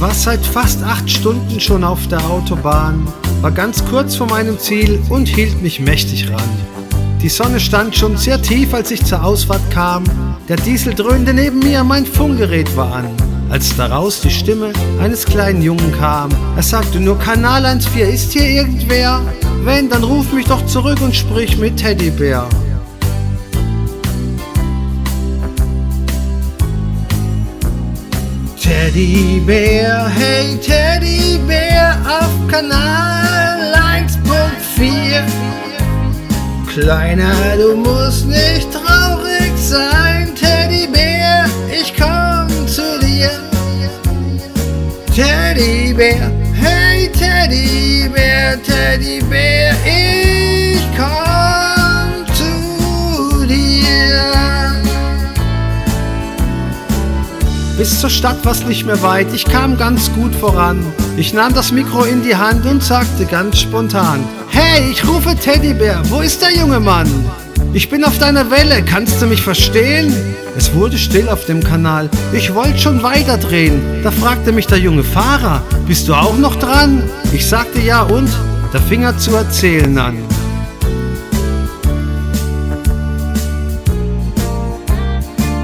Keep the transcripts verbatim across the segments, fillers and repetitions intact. Ich war seit fast acht Stunden schon auf der Autobahn, war ganz kurz vor meinem Ziel und hielt mich mächtig ran. Die Sonne stand schon sehr tief, als ich zur Ausfahrt kam. Der Diesel dröhnte neben mir, mein Funkgerät war an. Als daraus die Stimme eines kleinen Jungen kam, er sagte nur Kanal eins vier, ist hier irgendwer? Wenn, dann ruf mich doch zurück und sprich mit Teddybär. Teddybär, hey Teddybär, auf Kanal eins Punkt vier. Kleiner, du musst nicht traurig sein, Teddybär, ich komm zu dir. Teddybär, hey Teddybär, Teddybär, ich komm zu dir. Bis zur Stadt war's nicht mehr weit, ich kam ganz gut voran. Ich nahm das Mikro in die Hand und sagte ganz spontan: Hey, ich rufe Teddybär, wo ist der junge Mann? Ich bin auf deiner Welle, kannst du mich verstehen? Es wurde still auf dem Kanal, ich wollte schon weiterdrehen. Da fragte mich der junge Fahrer: Bist du auch noch dran? Ich sagte ja und da fing er zu erzählen an.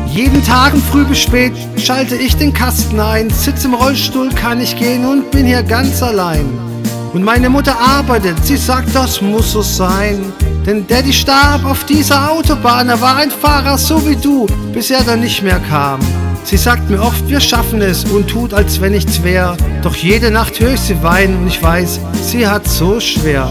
Jeden Tag früh bis spät schalte ich den Kasten ein, sitz im Rollstuhl, kann ich gehen und bin hier ganz allein. Und meine Mutter arbeitet, sie sagt, das muss so sein. Denn Daddy starb auf dieser Autobahn, er war ein Fahrer so wie du, bis er dann nicht mehr kam. Sie sagt mir oft, wir schaffen es und tut, als wenn nichts wär. Doch jede Nacht höre ich sie weinen und ich weiß, sie hat so schwer.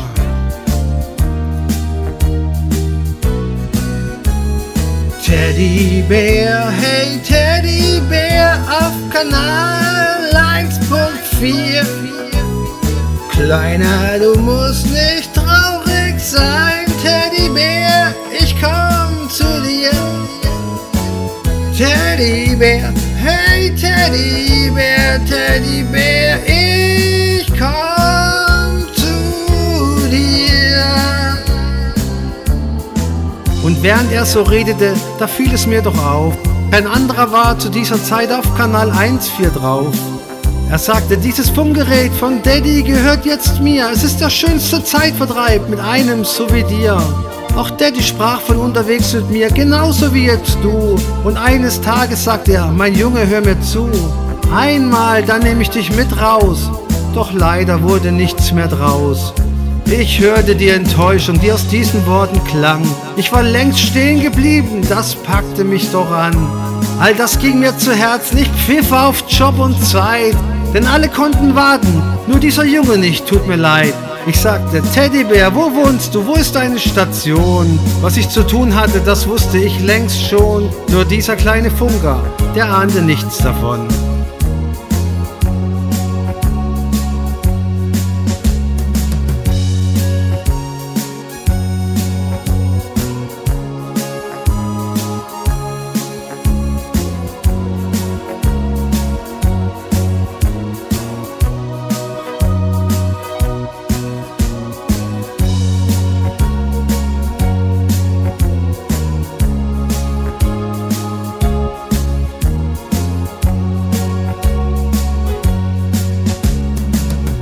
Teddybär, hey Teddybär, auf Kanal eins Punkt vier. Kleiner, du musst nicht traurig sein, Teddybär, ich komm zu dir. Teddybär, hey Teddybär, Teddybär, ich komm zu dir. Und während er so redete, da fiel es mir doch auf, kein anderer war zu dieser Zeit auf Kanal eins vier drauf. Er sagte, dieses Funkgerät von Daddy gehört jetzt mir, es ist der schönste Zeitvertreib mit einem so wie dir. Auch Daddy sprach von unterwegs mit mir, genauso wie jetzt du. Und eines Tages sagt er, mein Junge, hör mir zu. Einmal, dann nehme ich dich mit raus. Doch leider wurde nichts mehr draus. Ich hörte die Enttäuschung, die aus diesen Worten klang. Ich war längst stehen geblieben, das packte mich doch an. All das ging mir zu Herzen, ich pfiff auf Job und Zeit. Denn alle konnten warten, nur dieser Junge nicht, tut mir leid. Ich sagte, Teddybär, wo wohnst du, wo ist deine Station? Was ich zu tun hatte, das wusste ich längst schon. Nur dieser kleine Funker, der ahnte nichts davon.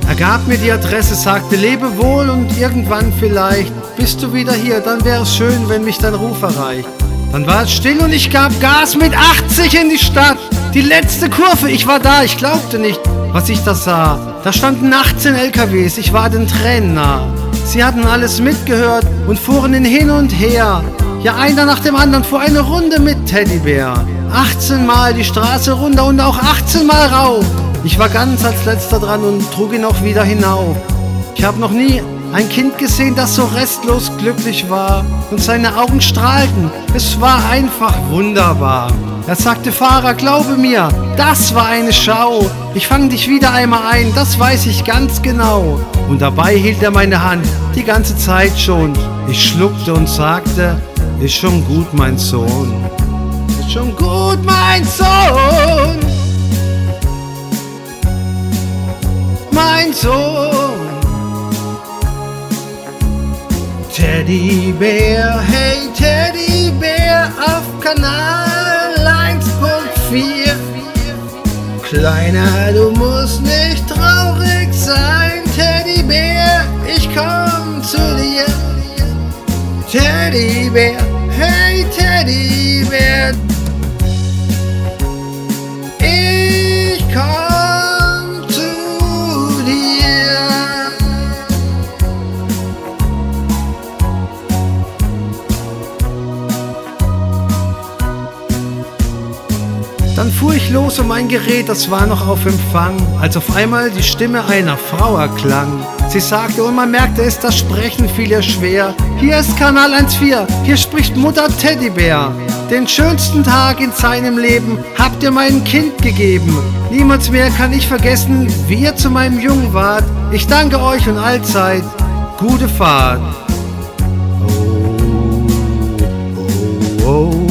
Er gab mir die Adresse, sagte, lebe wohl und irgendwann vielleicht bist du wieder hier, dann wäre es schön, wenn mich dein Ruf erreicht. Dann war es still und ich gab Gas mit achtzig in die Stadt. Die letzte Kurve, ich war da, ich glaubte nicht, was ich da sah. Da standen achtzehn L K Ws, ich war den Tränen nah. Sie hatten alles mitgehört und fuhren ihn hin und her. Ja, einer nach dem anderen fuhr eine Runde mit Teddybär. achtzehn Mal die Straße runter und auch achtzehn Mal rauf. Ich war ganz als letzter dran und trug ihn auch wieder hinauf. Ich habe noch nie ein Kind gesehen, das so restlos glücklich war. Und seine Augen strahlten, es war einfach wunderbar. Er sagte, Fahrer, glaube mir, das war eine Schau. Ich fange dich wieder einmal ein, das weiß ich ganz genau. Und dabei hielt er meine Hand, die ganze Zeit schon. Ich schluckte und sagte, ist schon gut, mein Sohn. Ist schon gut, mein Sohn. Mein Sohn. Teddybär, hey Teddybär, auf Kanal eins Punkt vier. Kleiner, du musst nicht traurig sein, Teddybär, ich komm zu dir. Teddybär, hey Teddybär, ich komm zu dir. Dann fuhr ich los und mein Gerät, das war noch auf Empfang, als auf einmal die Stimme einer Frau erklang. Sie sagte, und man merkte es, das Sprechen fiel ihr schwer: Hier ist Kanal eins vier, hier spricht Mutter Teddybär. Den schönsten Tag in seinem Leben habt ihr meinem Kind gegeben. Niemals mehr kann ich vergessen, wie ihr zu meinem Jungen wart. Ich danke euch und allzeit gute Fahrt. Oh, oh, oh.